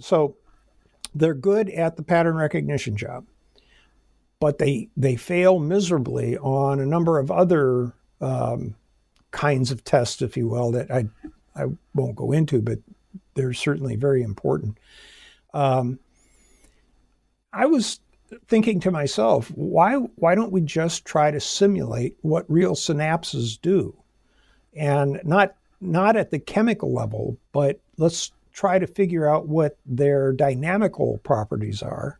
So they're good at the pattern recognition job, but they they fail miserably on a number of other um, kinds of tests, if you will, that I I won't go into, but they're certainly very important. Um, I was. thinking to myself, why why don't we just try to simulate what real synapses do? And not not at the chemical level, but let's try to figure out what their dynamical properties are,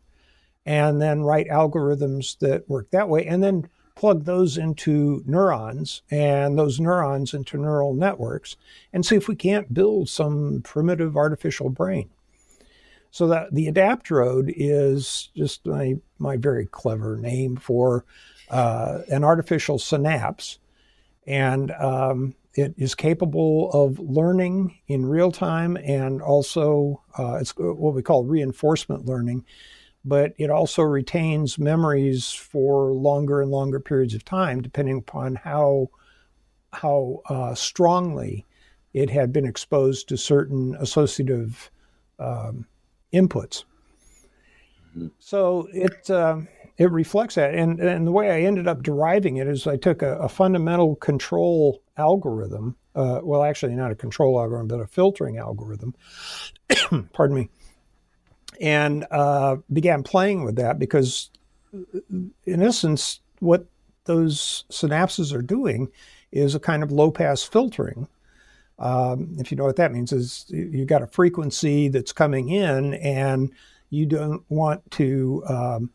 and then write algorithms that work that way, and then plug those into neurons, and those neurons into neural networks, and see if we can't build some primitive artificial brain. So that the adapt road is just my my very clever name for uh, an artificial synapse, and um, it is capable of learning in real time, and also uh, it's what we call reinforcement learning, but it also retains memories for longer and longer periods of time, depending upon how how uh, strongly it had been exposed to certain associative Um, inputs. So it uh, it reflects that. And, and the way I ended up deriving it is I took a, a fundamental control algorithm, uh, well, actually not a control algorithm, but a filtering algorithm, pardon me, and uh, began playing with that because, in essence, what those synapses are doing is a kind of low-pass filtering. Um, if you know what that means, is you've got a frequency that's coming in, and you don't want to um,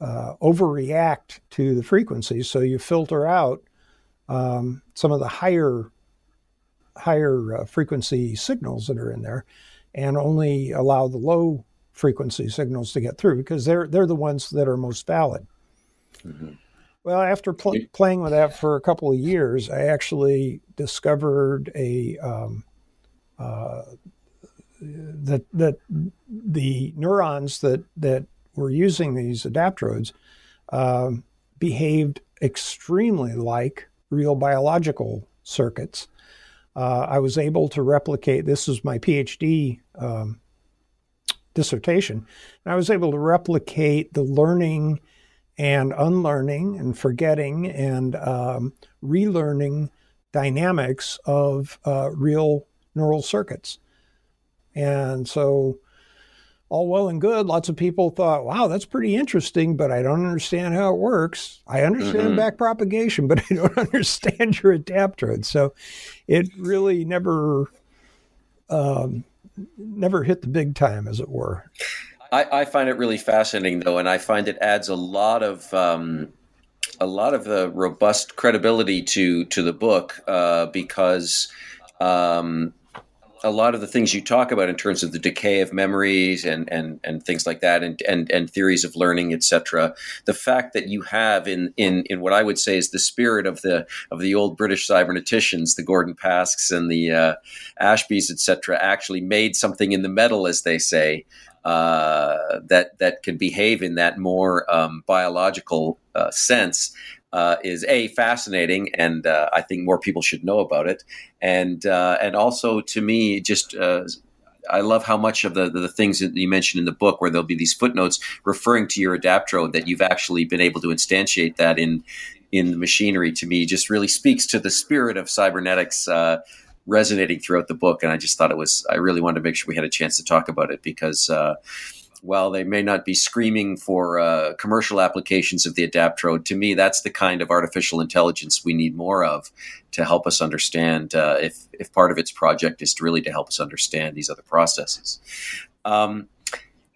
uh, overreact to the frequency, so you filter out um, some of the higher higher uh, frequency signals that are in there, and only allow the low frequency signals to get through because they're they're the ones that are most valid. Mm-hmm. Well, after pl- playing with that for a couple of years, I actually discovered a um, uh, that that the neurons that, that were using these adaptrodes um, behaved extremely like real biological circuits. Uh, I was able to replicate. This is my PhD um, dissertation, and I was able to replicate the learning and unlearning and forgetting and um, relearning dynamics of uh, real neural circuits. And so all well and good, lots of people thought, wow, that's pretty interesting, but I don't understand how it works. I understand mm-hmm. backpropagation, but I don't understand your adaptrode. So it really never, um, never hit the big time, as it were. I, I find it really fascinating, though, and I find it adds a lot of um, a lot of uh, robust credibility to to the book uh, because um, a lot of the things you talk about in terms of the decay of memories and and, and things like that, and, and, and theories of learning, et cetera. The fact that you have in, in in what I would say is the spirit of the of the old British cyberneticians, the Gordon Pasks and the uh, Ashbys, et cetera, actually made something in the metal, as they say. Uh, that that can behave in that more um, biological uh, sense uh, is a fascinating, and uh, I think more people should know about it. And uh, and also to me, just uh, I love how much of the, the, the things that you mentioned in the book, where there'll be these footnotes referring to your adaptrode, that you've actually been able to instantiate that in in the machinery, to me just really speaks to the spirit of cybernetics uh, resonating throughout the book. And I just thought it was, I really wanted to make sure we had a chance to talk about it, because uh, while they may not be screaming for uh, commercial applications of the adaptrode, to me, that's the kind of artificial intelligence we need more of to help us understand, uh, if, if part of its project is to really to help us understand these other processes. Um,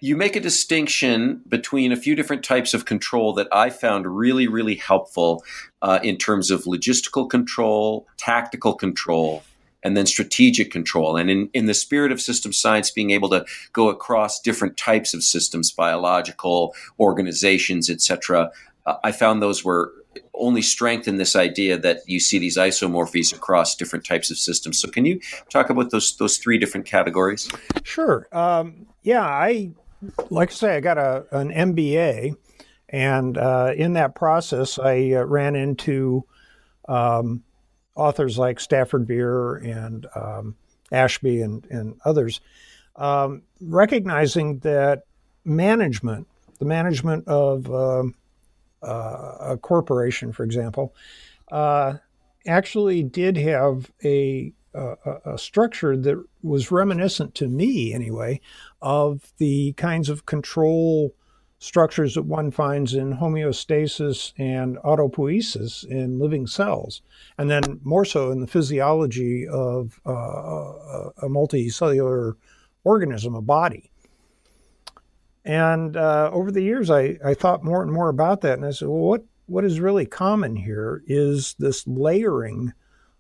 You make a distinction between a few different types of control that I found really, really helpful uh, in terms of logistical control, tactical control, and then strategic control. And in, in the spirit of system science, being able to go across different types of systems, biological, organizations, et cetera, uh, I found those were only strengthen this idea that you see these isomorphies across different types of systems. So can you talk about those those three different categories? Sure. Um, yeah, I... Like I say, I got a an M B A, and uh, in that process, I uh, ran into um, authors like Stafford Beer and um, Ashby and, and others, um, recognizing that management, the management of uh, uh, a corporation, for example, uh, actually did have a A, a structure that was reminiscent to me, anyway, of the kinds of control structures that one finds in homeostasis and autopoiesis in living cells, and then more so in the physiology of uh, a, a multicellular organism, a body. And uh, over the years, I, I thought more and more about that, and I said, well, what, what is really common here is this layering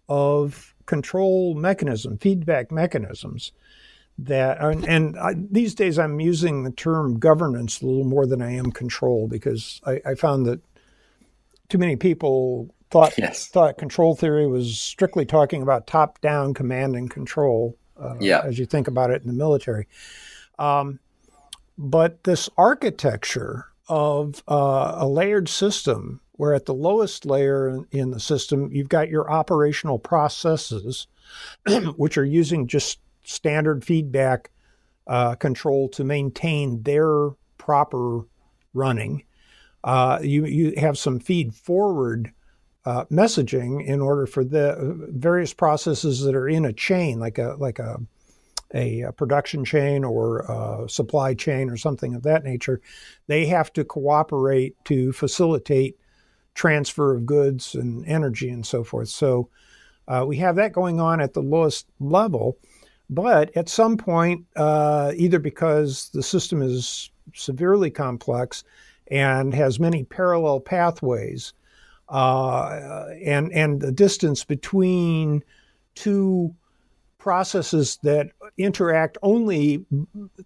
of control mechanism, feedback mechanisms that, and, and I, these days I'm using the term governance a little more than I am control, because I, I found that too many people thought, yes. thought control theory was strictly talking about top-down command and control, uh, yeah. as you think about it in the military. Um, but this architecture of uh, a layered system, where at the lowest layer in the system, you've got your operational processes, which are using just standard feedback uh, control to maintain their proper running. Uh, you, you have some feed forward uh, messaging in order for the various processes that are in a chain, like a like a, a, a production chain or a supply chain or something of that nature. They have to cooperate to facilitate transfer of goods and energy and so forth. So uh, we have that going on at the lowest level, but at some point, uh, either because the system is severely complex and has many parallel pathways, uh, and, and the distance between two processes that interact only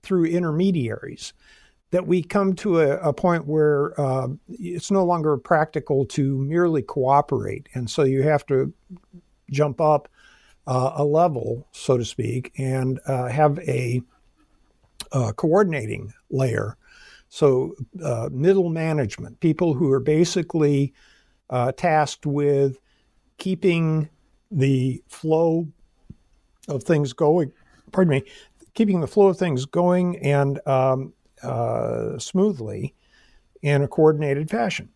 through intermediaries, that we come to a, a point where uh, it's no longer practical to merely cooperate. And so you have to jump up uh, a level, so to speak, and uh, have a, a coordinating layer. So uh, middle management, people who are basically uh, tasked with keeping the flow of things going, pardon me, keeping the flow of things going and um, Uh, smoothly in a coordinated fashion.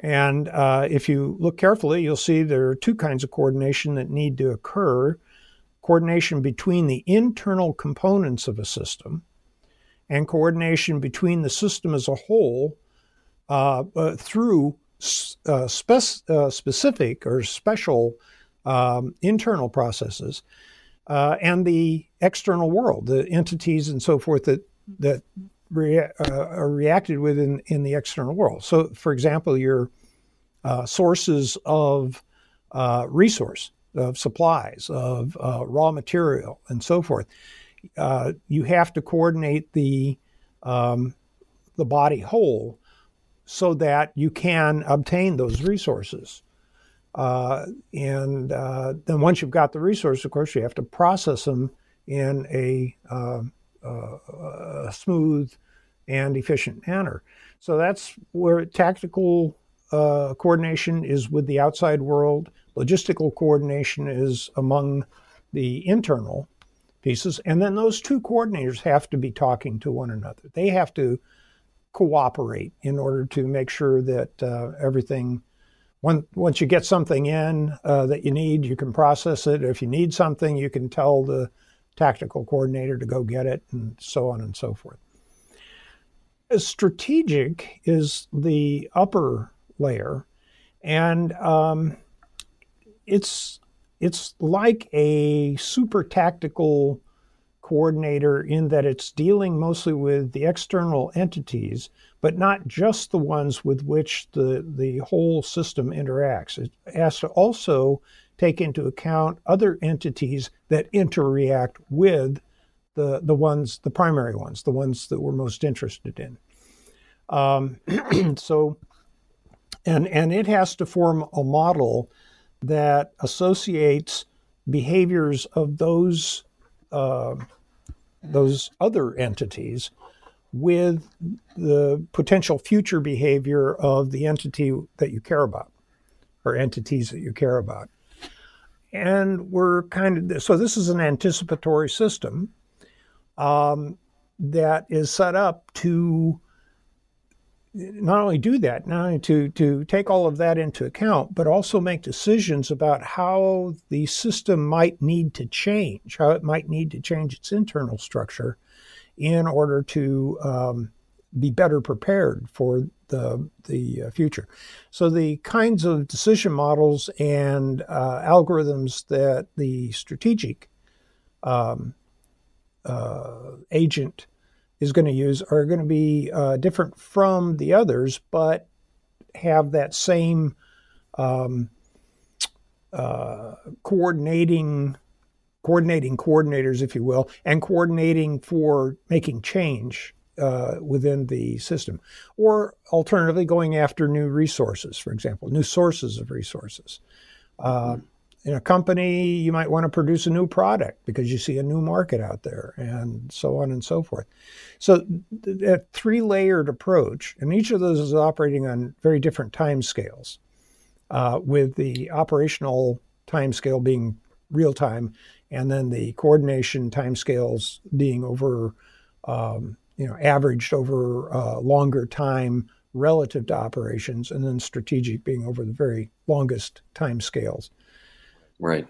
And uh, if you look carefully, you'll see there are two kinds of coordination that need to occur. Coordination between the internal components of a system and coordination between the system as a whole uh, uh, through uh, spe- uh, specific or special um, internal processes uh, and the external world, the entities and so forth that that Rea- uh, are reacted with in, in the external world. So, for example, your uh, sources of uh, resource, of supplies, of uh, raw material, and so forth. Uh, you have to coordinate the um, the body whole so that you can obtain those resources. Uh, and uh, then once you've got the resource, of course, you have to process them in a uh, uh, a smooth and efficient manner. So that's where tactical uh, coordination is with the outside world. Logistical coordination is among the internal pieces. And then those two coordinators have to be talking to one another. They have to cooperate in order to make sure that uh, everything, one, once you get something in uh, that you need, you can process it. If you need something, you can tell the tactical coordinator to go get it, and so on and so forth. Strategic is the upper layer, and um, it's it's like a super tactical coordinator in that it's dealing mostly with the external entities, but not just the ones with which the, the whole system interacts. It has to also take into account other entities that interact with the the ones, the primary ones, the ones that we're most interested in. Um, so, and and it has to form a model that associates behaviors of those uh, those other entities with the potential future behavior of the entity that you care about, or entities that you care about. And we're kind of, so this is an anticipatory system Um, that is set up to not only do that, not only to, to take all of that into account, but also make decisions about how the system might need to change, how it might need to change its internal structure in order to um, be better prepared for the, the future. So the kinds of decision models and uh, algorithms that the strategic um Uh, agent is going to use are going to be uh, different from the others, but have that same um, uh, coordinating, coordinating coordinators, if you will, and coordinating for making change uh, within the system, or alternatively going after new resources, for example, new sources of resources. Uh, mm-hmm. In a company, you might want to produce a new product because you see a new market out there, and so on and so forth. So that three-layered approach, and each of those is operating on very different timescales, uh, with the operational timescale being real-time, and then the coordination timescales being over, um, you know, averaged over uh, longer time relative to operations, and then strategic being over the very longest timescales. Right.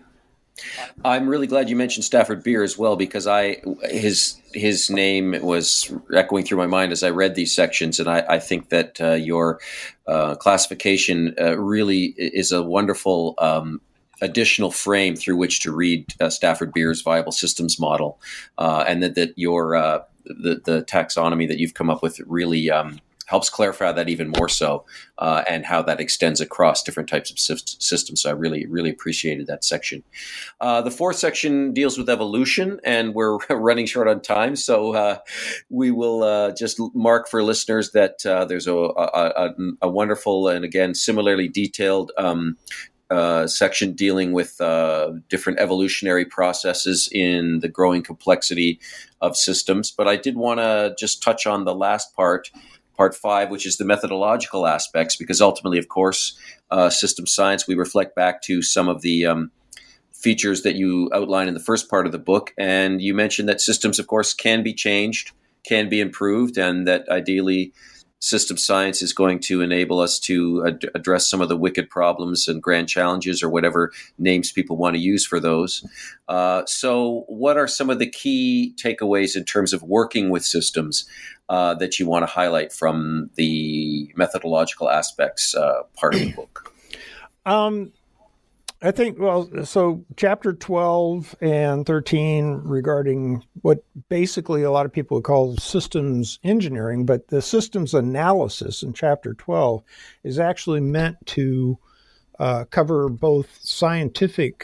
I'm really glad you mentioned Stafford Beer as well, because I his his name was echoing through my mind as I read these sections, and I, I think that uh, your uh, classification uh, really is a wonderful um, additional frame through which to read uh, Stafford Beer's viable systems model, uh, and that that your uh, the the taxonomy that you've come up with really um, helps clarify that even more so, uh, and how that extends across different types of systems. So I really, really appreciated that section. Uh, the fourth section deals with evolution, and we're running short on time. So uh, we will uh, just mark for listeners that uh, there's a, a, a wonderful and, again, similarly detailed um Uh, section dealing with uh, different evolutionary processes in the growing complexity of systems. But I did want to just touch on the last part, part five, which is the methodological aspects, because ultimately, of course, uh, system science, we reflect back to some of the um, features that you outline in the first part of the book. And you mentioned that systems, of course, can be changed, can be improved, and that ideally system science is going to enable us to ad- address some of the wicked problems and grand challenges, or whatever names people want to use for those. Uh, so what are some of the key takeaways in terms of working with systems uh, that you want to highlight from the methodological aspects uh, part of the book? Um, I think, well, so chapter twelve and thirteen regarding what basically a lot of people call systems engineering, but the systems analysis in chapter twelve is actually meant to uh, cover both scientific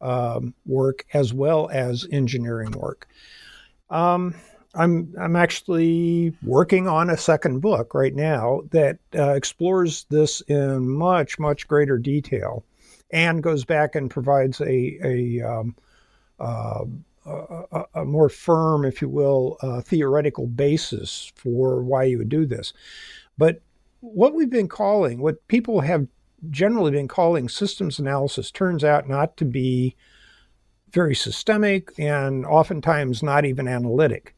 um, work as well as engineering work. Um, I'm I'm actually working on a second book right now that uh, explores this in much, much greater detail, and goes back and provides a a, um, uh, a, a more firm, if you will, uh, theoretical basis for why you would do this. But what we've been calling, what people have generally been calling systems analysis, turns out not to be very systemic and oftentimes not even analytic.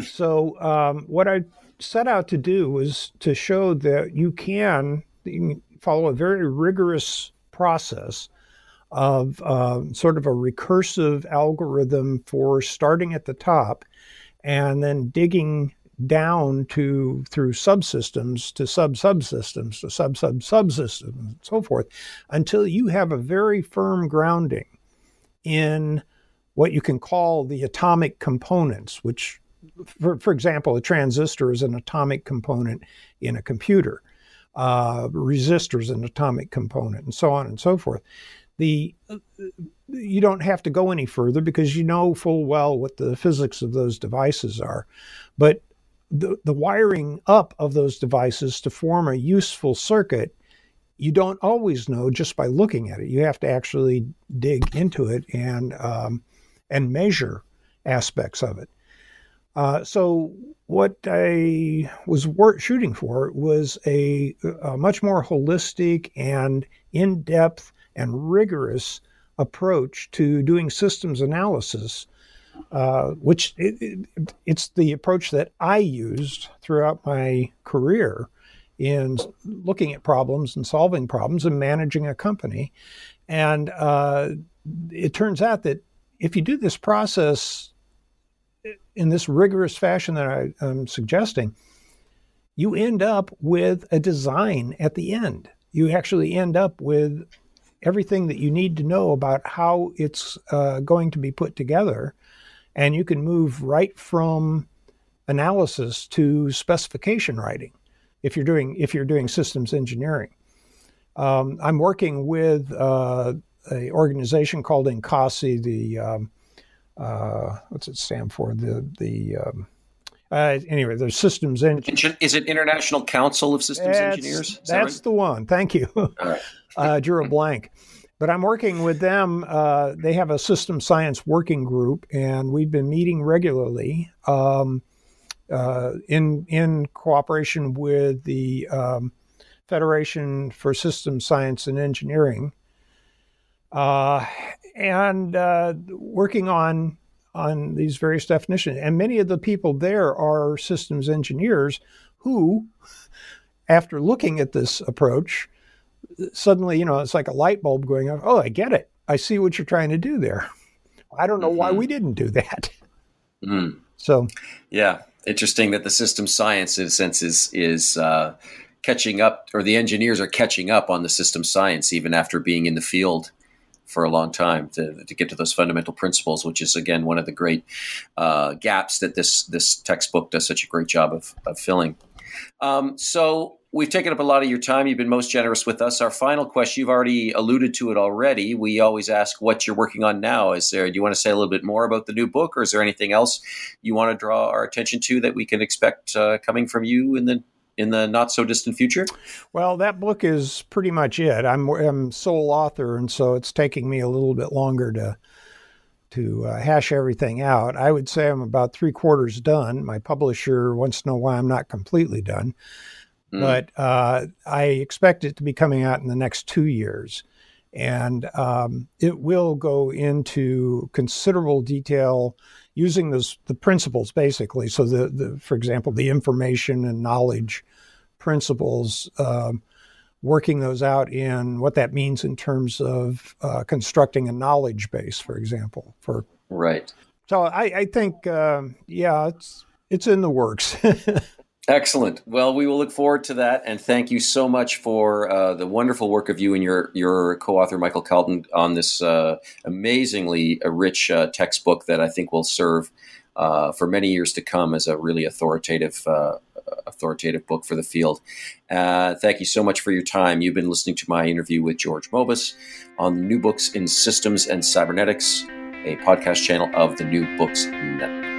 So um, what I set out to do was to show that you can follow a very rigorous process of uh, sort of a recursive algorithm for starting at the top and then digging down to through subsystems to sub-subsystems to sub-sub-subsystems and so forth until you have a very firm grounding in what you can call the atomic components, which, for, for example, a transistor is an atomic component in a computer. Uh, resistors, an atomic component, and so on and so forth. The you don't have to go any further because you know full well what the physics of those devices are. But the, the wiring up of those devices to form a useful circuit, you don't always know just by looking at it. You have to actually dig into it and um, and measure aspects of it. Uh, so what I was wor- shooting for was a, a much more holistic and in-depth and rigorous approach to doing systems analysis, uh, which it, it, it's the approach that I used throughout my career in looking at problems and solving problems and managing a company. And uh, it turns out that if you do this process in this rigorous fashion that I am suggesting, you end up with a design at the end. You actually end up with everything that you need to know about how it's uh, going to be put together. And you can move right from analysis to specification writing if you're doing, if you're doing systems engineering. Um, I'm working with uh, an organization called INCOSE, the um, Uh, what's it stand for? The the um, uh, anyway, the systems engineers. Is it International Council of Systems that's, Engineers? Is that's that right? The one. Thank you. All right. uh, drew a blank. But I'm working with them. Uh, they have a system science working group, and we've been meeting regularly um, uh, in in cooperation with the um, Federation for System Science and Engineering. Uh, and uh, working on on these various definitions. And many of the people there are systems engineers who, after looking at this approach, suddenly, you know, it's like a light bulb going off. Oh, I get it. I see what you're trying to do there. I don't know mm-hmm. why we didn't do that. Mm. So, yeah, interesting that the system science, in a sense, is, is uh, catching up, or the engineers are catching up on the system science, even after being in the field for a long time to, to get to those fundamental principles, which is, again, one of the great uh, gaps that this this textbook does such a great job of, of filling. Um, so we've taken up a lot of your time. You've been most generous with us. Our final question, you've already alluded to it already. We always ask what you're working on now. Is there? Do you want to say a little bit more about the new book, or is there anything else you want to draw our attention to that we can expect uh, coming from you in the in the not-so-distant future? Well, that book is pretty much it. I'm, I'm sole author, and so it's taking me a little bit longer to to uh, hash everything out. I would say I'm about three-quarters done. My publisher wants to know why I'm not completely done. Mm. But uh, I expect it to be coming out in the next two years. And um, it will go into considerable detail using those, the principles, basically. So, the, the for example, the information and knowledge principles, um, working those out in what that means in terms of uh, constructing a knowledge base, for example. For Right. So I, I think, um, yeah, it's it's in the works. Excellent. Well, we will look forward to that. And thank you so much for uh, the wonderful work of you and your your co-author, Michael Calden, on this uh, amazingly rich uh, textbook that I think will serve uh, for many years to come as a really authoritative uh, authoritative book for the field. Uh, thank you so much for your time. You've been listening to my interview with George Mobus on New Books in Systems and Cybernetics, a podcast channel of the New Books Network.